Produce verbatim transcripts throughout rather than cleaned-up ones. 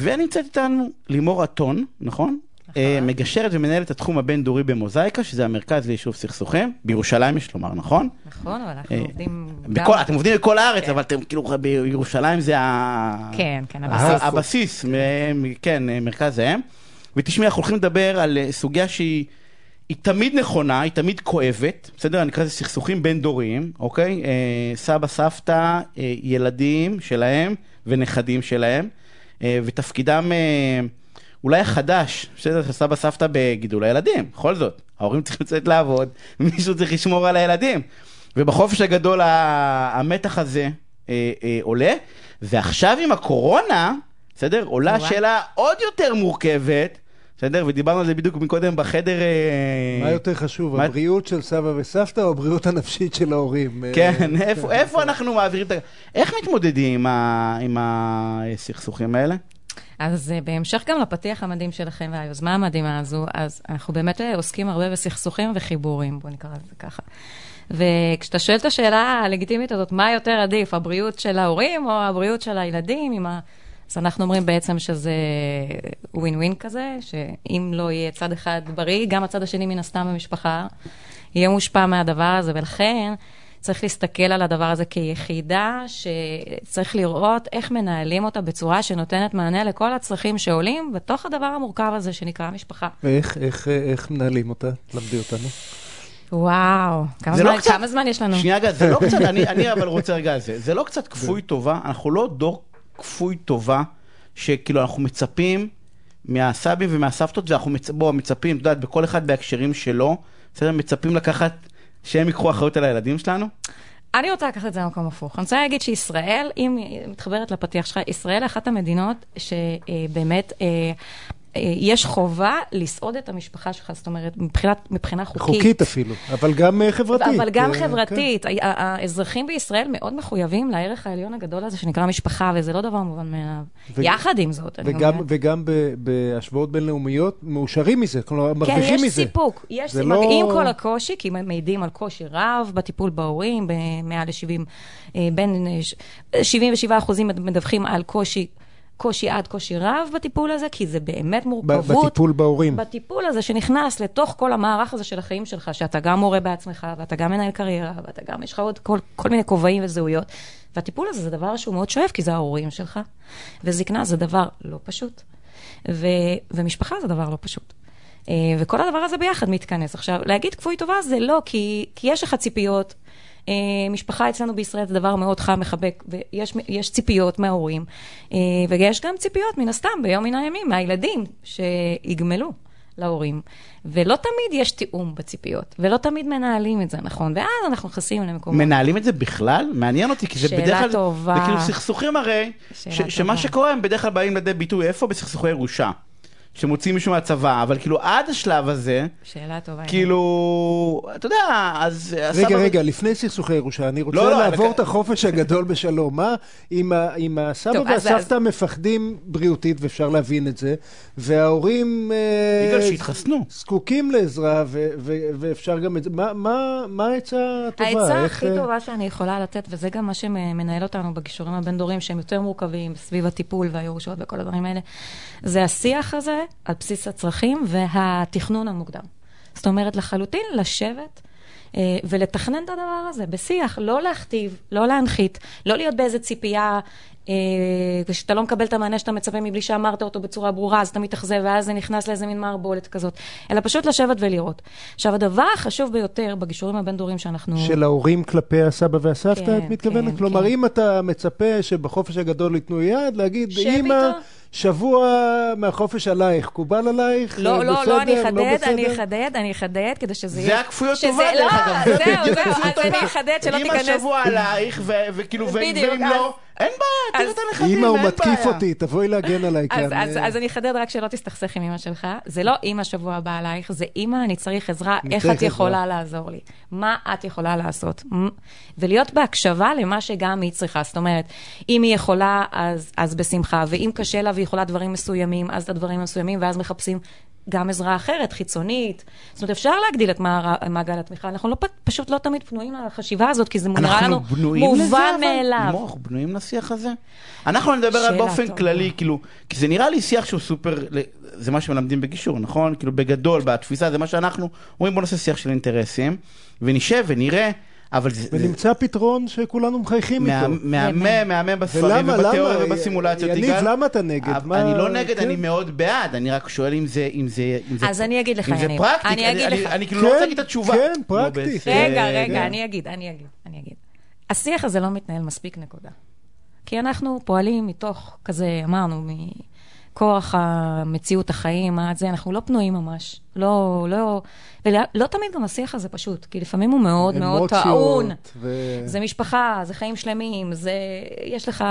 ונמצאת איתנו לימור אטון, נכון? מגשרת ומנהלת התחום הבין-דורי במוזאיקה, שזה המרכז ליישוב סכסוכים, בירושלים יש לומר, נכון? נכון, אבל אנחנו עובדים... אתם עובדים בכל הארץ, אבל אתם כאילו בירושלים זה הבסיס, כן, מרכז הם. ותשמעי, אנחנו הולכים לדבר על סוגיה שהיא תמיד נכונה, היא תמיד כואבת, בסדר? נקרא זה סכסוכים בין-דוריים, אוקיי? סבא, סבתא, ילדים שלהם ונכדים שלהם, ותפקידם... אולי החדש, שזה סבא סבתא בגידול הילדים, בכל זאת, ההורים צריכים לצאת לעבוד, מישהו צריך לשמור על הילדים, ובחופש הגדול המתח הזה אה, אה, עולה, ועכשיו עם הקורונה, בסדר, עולה ווא. שאלה עוד יותר מורכבת, בסדר, ודיברנו על זה בדיוק מקודם בחדר... מה יותר חשוב, מה... הבריאות של סבא וסבתא או הבריאות הנפשית של ההורים? כן, איפה, איפה אנחנו מעבירים את... איך מתמודדים עם הסכסוכים האלה? אז בהמשך גם לפתיח המדהים שלכם והיוזמה המדהימה הזו, אז אנחנו באמת עוסקים הרבה בסכסוכים וחיבורים, בוא נקרא לזה ככה. וכשאתה שואל את השאלה הלגיטימית הזאת, מה יותר עדיף, הבריאות של ההורים או הבריאות של הילדים? ה... אז אנחנו אומרים בעצם שזה ווין ווין כזה, שאם לא יהיה צד אחד בריא, גם הצד השני מן הסתם במשפחה יהיה מושפע מהדבר הזה, ולכן... צריך להסתכל על הדבר הזה כיחידה, שצריך לראות איך מנהלים אותה בצורה שנותנת מענה לכל הצרכים שעולים, בתוך הדבר המורכב הזה שנקרא משפחה. ואיך, איך, איך מנהלים אותה? למדי אותנו. וואו, כמה זמן, לא קצת, כמה זמן יש לנו? שנייה, אגב, זה לא קצת, אני, אני אבל רוצה רגע על זה, זה לא קצת כפוי טובה, אנחנו לא דור כפוי טובה, שכאילו אנחנו מצפים מהסבים ומהסבתות, ואנחנו מצפ, בוא, מצפים, אתה יודעת, בכל אחד בהקשרים שלו, בסדר, מצפים לקחת שהם ייקחו אחריות על הילדים שלנו? אני רוצה לקחת את זה למקום הפוך. אני רוצה להגיד שישראל, אם מתחברת לפתיח שלך, ישראל היא אחת המדינות שבאמת יש חובה לסעוד את המשפחה שלך, זאת אומרת, מבחינה חוקית. חוקית אפילו, אבל גם חברתית. אבל גם חברתית. האזרחים בישראל מאוד מחויבים לערך העליון הגדול הזה שנקרא משפחה, וזה לא דבר מובן מאליו. יחד עם זאת. וגם בהשוואות בינלאומיות מאושרים מזה, כלומר, מרגישים מזה. כן, יש סיפוק. יש סיפוק עם כל הקושי, כי מעידים על קושי רב בטיפול בהורים, במעל ל-שבעים, בין שבעים ושבעה אחוזים מדווחים על קושי, קושי עד קושי רב בטיפול הזה, כי זה באמת מורכבות. בטיפול בהורים. בטיפול הזה שנכנס לתוך כל המערך הזה של החיים שלך, שאתה גם מורה בעצמך, ואתה גם מנהל קריירה, ואתה גם, יש לך עוד כל, כל מיני כובעים וזהויות. והטיפול הזה זה דבר שהוא מאוד שואף, כי זה ההורים שלך. וזקנה זה דבר לא פשוט. ו, ומשפחה זה דבר לא פשוט. וכל הדבר הזה ביחד מתכנס. עכשיו, להגיד כפוי טובה זה לא, כי, כי יש לך ציפיות... משפחה אצלנו בישראל זה דבר מאוד חם, מחבק, ויש יש ציפיות מההורים, ויש גם ציפיות מן הסתם ביום מן הימים, מהילדים שיגמלו להורים. ולא תמיד יש תיאום בציפיות, ולא תמיד מנהלים את זה, נכון? ואז אנחנו חסים למקומות. מנהלים את זה בכלל? מעניין אותי, כי זה בדרך כלל... טובה. זה כאילו סכסוכים הרי, ש, שמה שקורה הם בדרך כלל באים לידי ביטוי איפה בסכסוכי ירושה. שמוצאים משום מהצבא, אבל כאילו עד השלב הזה, שאלה טובה. כאילו, אתה יודע, אז... רגע, רגע, לפני סכסוכי ירושה, אני רוצה לעבור את החופש הגדול בשלום. מה אם הסבא והסבתא מפחדים בריאותית, ואפשר להבין את זה, וההורים... בגלל שהתחסנו. זקוקים לעזרה, ואפשר גם את זה. מה העצה הטובה? העצה הכי טובה שאני יכולה לתת, וזה גם מה שמנהל אותנו בגישורים הבין-דוריים, שהם יותר מורכבים, סביב הטיפול והירושות וכל הדברים האלה, זה השיח הזה על בסיס הצרכים והתכנון המוקדם. זאת אומרת, לחלוטין לשבת ולתכנן את הדבר הזה בשיח, לא להכתיב, לא להנחית, לא להיות באיזה ציפייה, כשאתה לא מקבל את המענה שאתה מצפה מבלי שאמרת אותו בצורה ברורה, אז אתה מתאכזב, ואז זה נכנס לאיזה מין מערבולת כזאת, אלא פשוט לשבת ולראות. עכשיו, הדבר החשוב ביותר בגישורים הבין-דוריים שאנחנו... של ההורים כלפי הסבא והסבתא, כן, את מתכוונת? כן, כלומר, כן. אם אתה מצפה שבחופש הגדול יתנו יד, להגיד, אמא... שבוע מהחופש עלייך, קובל עלייך, לא, לא, לא, אני חדד, אני חדד, אני חדד, כדי שזה יהיה... זה הכפויות טובה, דרך אגב. זהו, זהו, אני חדד שלא תיכנס... אם השבוע עלייך, וכאילו, ואם לא, אין בעיה, תראו את הנכדים, אין בעיה. אמא, הוא מתקיף אותי, תבואי להגן עליי כאן. אז אני חדד רק שלא תסתכסך עם אמא שלך, זה לא אמא שבוע הבא עלייך, זה אמא, אני צריך עזרה, איך את יכולה לעזור לי? מה את יכולה לעשות? ולהיות בהקשבה למה שגם היא צריכה. זאת אומרת, אם היא יכולה, אז בשמחה, ואם קשה לה, ויכולה דברים מסוימים, אז את הדברים מסוימים, ואז מחפשים גם עזרה אחרת, חיצונית. זאת אומרת, אפשר להגדיל את מעגל התמיכה. אנחנו לא, פשוט לא תמיד פנויים לחשיבה הזאת, כי זה נראה לנו מובן מאליו. אנחנו בנויים לשיח הזה? אנחנו נדבר על באופן כללי, כאילו, כי זה נראה לי שיח שהוא סופר, זה מה שמלמדים בגישור, נכון? כאילו, בגדול, בתפיסה, זה מה שאנחנו אומרים, בוא נעשה שיח של אינטרסים, ונשב ונראה, אבל ונמצא פתרון שכולנו מחייכים איתו. מהמם, מהמם בספרים ובתיאוריה ובסימולציות. יניב, למה אתה נגד? אני לא נגד, אני מאוד בעד. אני רק שואל אם זה אז אני אגיד לך, יניב. אני כאילו לא רוצה להגיד את התשובה. כן, פרקטי. רגע, רגע, אני אגיד, אני אגיד. השיח הזה לא מתנהל מספיק נקודה. כי אנחנו פועלים מתוך כזה, אמרנו, מכוח המציאות החיים, אנחנו לא פנויים ממש. לא, לא, ולא תמיד גם השיח הזה פשוט, כי לפעמים הוא מאוד מאוד טעון. זה משפחה, זה חיים שלמים, זה, יש לך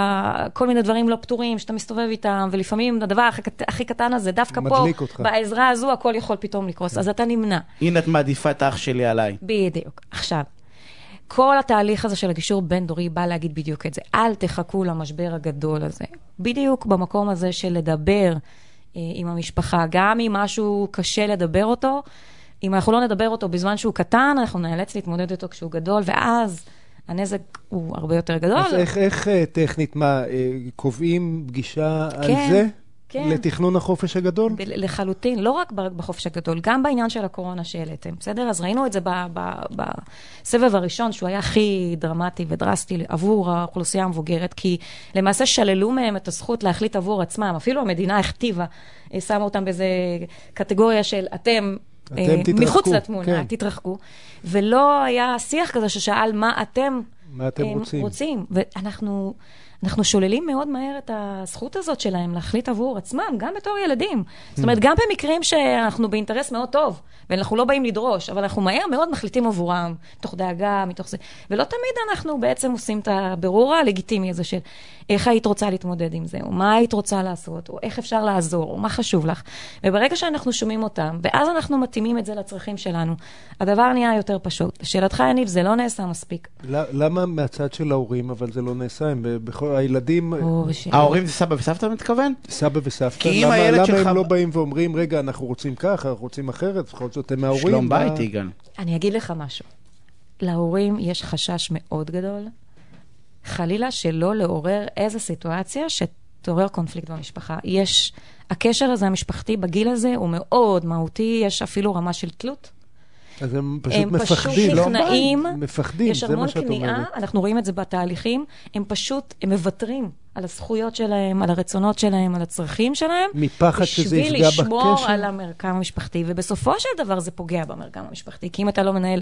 כל מיני דברים לא פתורים שאתה מסתובב איתם, ולפעמים הדבר הכי קטן הזה, דווקא פה, בעזרה הזו, הכל יכול פתאום לקרוס. אז אתה נמנע. הנה את מעדיפה את האח שלי עליי. בדיוק. עכשיו, כל התהליך הזה של הגישור בין דורי בא להגיד בדיוק את זה. אל תחכו למשבר הגדול הזה. בדיוק במקום הזה של לדבר עם המשפחה, גם אם משהו קשה לדבר אותו, אם אנחנו לא נדבר אותו בזמן שהוא קטן, אנחנו נאלץ להתמודד אותו כשהוא גדול, ואז הנזק הוא הרבה יותר גדול. אז איך, איך טכנית, מה, קובעים פגישה כן, על זה? כן. לתכנון החופש הגדול? ב- לחלוטין, לא רק בחופש הגדול, גם בעניין של הקורונה שהעליתם, בסדר? אז ראינו את זה בסבב הראשון, שהוא היה הכי דרמטי ודרסטי עבור האוכלוסייה המבוגרת, כי למעשה שללו מהם את הזכות להחליט עבור עצמם, אפילו המדינה הכתיבה, שמה אותם באיזה קטגוריה של אתם, אתם אה, תתרחקו, מחוץ לתמונה, כן. תתרחקו, ולא היה שיח כזה ששאל מה אתם, מה אתם רוצים. רוצים, ואנחנו אנחנו שוללים מאוד מהר את הזכות הזאת שלהם להחליט עבור עצמם, גם בתור ילדים. זאת אומרת, גם במקרים שאנחנו באינטרס מאוד טוב, ואנחנו לא באים לדרוש, אבל אנחנו מהר מאוד מחליטים עבורם, מתוך דאגה, מתוך זה. ולא תמיד אנחנו בעצם עושים את הבירור הלגיטימי הזה של איך היית רוצה להתמודד עם זה, או מה היית רוצה לעשות, או איך אפשר לעזור, או מה חשוב לך. וברגע שאנחנו שומעים אותם, ואז אנחנו מתאימים את זה לצרכים שלנו, הדבר נהיה יותר פשוט. שאלתך, יניב, זה לא נעשה מספיק. למה מהצד של ההורים, אבל זה לא נעשה? הילדים, ההורים זה סבא וסבתא מתכוון? סבא וסבתא. למה הם לא באים ואומרים, רגע, אנחנו רוצים ככה, אנחנו רוצים אחרת, בכל זאת הם ההורים. שלום בית, יגן. אני אגיד לך משהו. להורים יש חשש מאוד גדול, חלילה שלא לעורר איזו סיטואציה שתעורר קונפליקט במשפחה. יש, הקשר הזה המשפחתי בגיל הזה הוא מאוד מהותי, יש אפילו רמה של תלות. אז הם פשוט הם מפחדים, פשוט נכנעים, לא מפחדים, יש המון כניעה, אנחנו רואים את זה בתהליכים, הם פשוט, הם מוותרים על הזכויות שלהם, על הרצונות שלהם, על הצרכים שלהם, מפחד שזה יפגע בקשר. בשביל לשמור על המרקם המשפחתי, ובסופו של דבר זה פוגע במרקם המשפחתי, כי אם אתה לא מנהל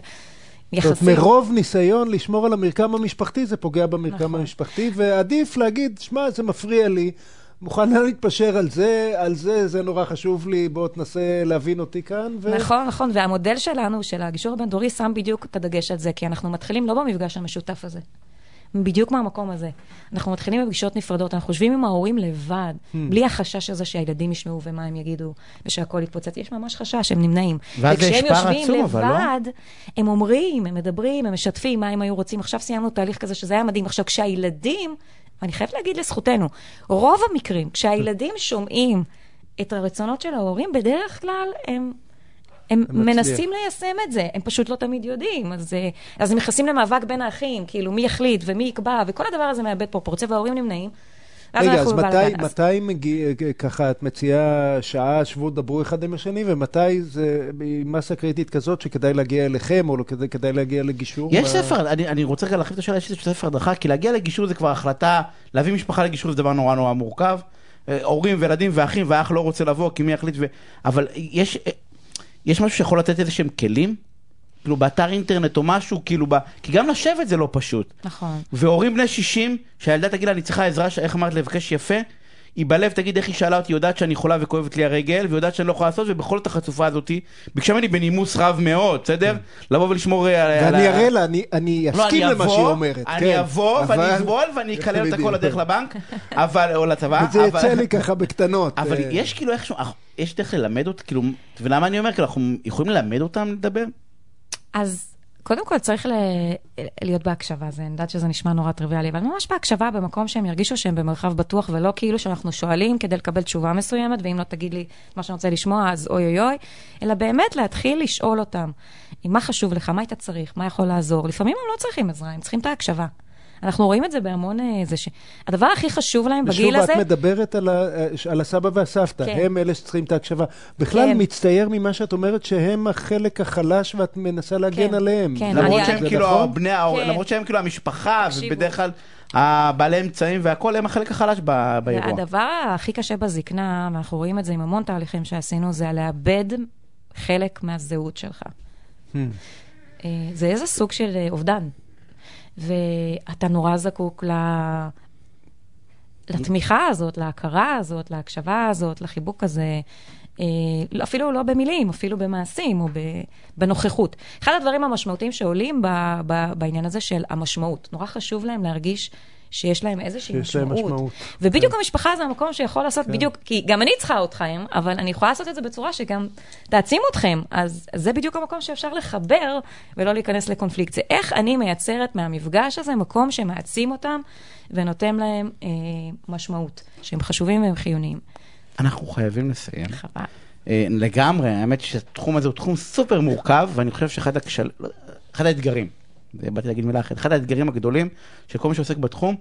יחסים. מרוב ניסיון לשמור על המרקם המשפחתי, זה פוגע במרקם נכון. המשפחתי, ועדיף להגיד, שמה, זה מפריע לי, מוכנה להתפשר על זה, על זה, זה נורא חשוב לי, בוא תנסה להבין אותי כאן. ו... נכון, נכון, והמודל שלנו, של הגישור הבין-דורי, שם בדיוק את הדגש על זה, כי אנחנו מתחילים לא במפגש המשותף הזה, בדיוק מהמקום הזה. אנחנו מתחילים בפגישות נפרדות, אנחנו חושבים עם ההורים לבד, hmm. בלי החשש הזה שהילדים ישמעו ומה הם יגידו, ושהכל יתפוצץ, יש ממש חשש, הם נמנעים. וכשהם יושבים עצום, לבד, לא? הם אומרים, הם מדברים, הם משתפים מה הם היו רוצים. עכשיו סיימנו תהליך כזה שזה היה מדהים. עכשיו, כשהילדים אני חייבת להגיד לזכותנו, רוב המקרים, כשהילדים שומעים את הרצונות של ההורים, בדרך כלל הם, הם, הם מנסים ליישם את זה. הם פשוט לא תמיד יודעים. אז, אז הם נכנסים למאבק בין האחים, כאילו מי יחליט ומי יקבע, וכל הדבר הזה מאבד פרופורציה, וההורים נמנעים. רגע, אז מתי, מתי מגיע, ככה, את מציעה שעה, שבו דברו אחד עם השני, ומתי זה מסה קריטית כזאת שכדאי להגיע אליכם, או כדאי, כדאי להגיע לגישור? יש מה... ספר, אני, אני רוצה להחליף את השאלה, יש ספר הדרכה, כי להגיע לגישור זה כבר החלטה, להביא משפחה לגישור זה דבר נורא נורא מורכב, הורים וילדים ואחים, והאח לא רוצה לבוא, כי מי יחליט ו... אבל יש, יש משהו שיכול לתת איזה שהם כלים? כאילו באתר אינטרנט או משהו, כאילו ב... כי גם לשבת זה לא פשוט. נכון. והורים בני שישים, שהילדה תגיד לה, אני צריכה עזרה, איך אמרת לבקש יפה, היא בלב תגיד איך היא שאלה אותי, יודעת שאני חולה וכואבת לי הרגל, ויודעת שאני לא יכולה לעשות, ובכל את החצופה הזאת, ביקשה ממני בנימוס רב מאוד, בסדר? לבוא ולשמור על... ואני אראה לה, אני אסכים למה שהיא אומרת. אני אבוא, ואני אסבול, ואני אקלל אותה כל הדרך לבנק, או לצבא. וזה יצא לי ככה בקטנות. אבל יש כאילו איכשהו, יש דרך ללמד אותה, כאילו, ולמה אני אומר, כאילו, אנחנו יכולים ללמד אותם לדבר? אז קודם כל צריך להיות בהקשבה, אני יודעת שזה נשמע נורא טריוויאלי, אבל ממש בהקשבה, במקום שהם ירגישו שהם במרחב בטוח, ולא כאילו שאנחנו שואלים כדי לקבל תשובה מסוימת, ואם לא תגיד לי מה שאני רוצה לשמוע, אז אוי אוי אוי, אלא באמת להתחיל לשאול אותם, מה חשוב לך, מה היית צריך, מה יכול לעזור. לפעמים הם לא צריכים עזרה, הם צריכים את ההקשבה. אנחנו רואים את זה בהמון, זה ש... הדבר הכי חשוב להם בגיל הזה... שוב, את מדברת על, ה... על הסבא והסבתא, כן. הם אלה שצריכים את ההקשבה. בכלל כן. מצטייר ממה שאת אומרת שהם החלק החלש ואת מנסה להגן כן. עליהם. כן. למרות, אני... שהם אני... כאילו נכון? בני... כן. למרות שהם כאילו המשפחה, ובדרך כלל... הבעלי אמצעים והכל הם החלק החלש ב... באירוע. הדבר הכי קשה בזקנה, ואנחנו רואים את זה עם המון תהליכים שעשינו, זה לאבד חלק מהזהות שלך. Hmm. זה איזה סוג של אובדן. ואתה נורא זקוק לתמיכה הזאת, להכרה הזאת, להקשבה הזאת, לחיבוק הזה, אפילו לא במילים, אפילו במעשים או בנוכחות. אחד הדברים המשמעותיים שעולים בעניין הזה של המשמעות, נורא חשוב להם להרגיש שיש להם איזושהי משמעות. ובדיוק המשפחה זה המקום שיכול לעשות בדיוק, כי גם אני צריכה אתכם, אבל אני יכולה לעשות את זה בצורה שגם תעצים אתכם. אז זה בדיוק המקום שאפשר לחבר ולא להיכנס לקונפליקט. זה איך אני מייצרת מהמפגש הזה מקום שמעצים אותם ונותן להם אה, משמעות, שהם חשובים והם חיוניים. אנחנו חייבים לסיים. חבל. אה, לגמרי, האמת שהתחום הזה הוא תחום סופר מורכב, ואני חושב שאחד הקשל... אחד האתגרים, באתי להגיד מילה אחת, אחד האתגרים הגדולים של כל מי שעוסק בתחום,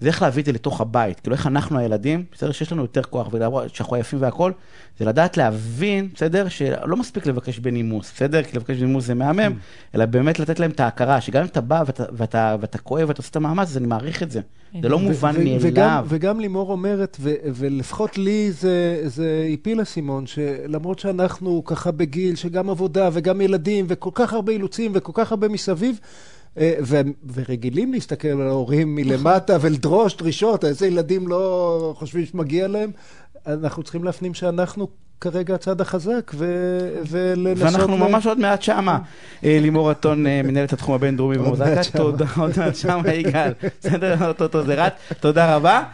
זה איך להביא את זה לתוך הבית. כאילו איך אנחנו הילדים, בסדר שיש לנו יותר כוח, שאנחנו עייפים והכל, זה לדעת להבין, בסדר, שלא מספיק לבקש בנימוס, בסדר? כי לבקש בנימוס זה מהמם, אלא באמת לתת להם את ההכרה, שגם אם אתה בא ואתה, ואתה, ואתה כואב, ואתה עושה את המאמץ, אז אני מעריך את זה. זה לא מובן מאליו. וגם לימור אומרת, ולפחות לי זה איפילה סימון, שלמרות שאנחנו ככה בגיל, שגם עבודה וגם ילדים, וכל כך הרבה אילוצים וכל כך הרבה מסביב, ו- ורגילים להסתכל על ההורים מלמטה ולדרוש דרישות, איזה ילדים לא חושבים שמגיע להם, אנחנו צריכים להפנים שאנחנו כרגע הצד החזק ו- ולנסות... ואנחנו ל... ממש עוד מעט שמה. לימור אטון, מנהלת התחום הבינדרומי במוזקה, תודה, עוד מעט שמה, יגאל. בסדר, תודה רבה.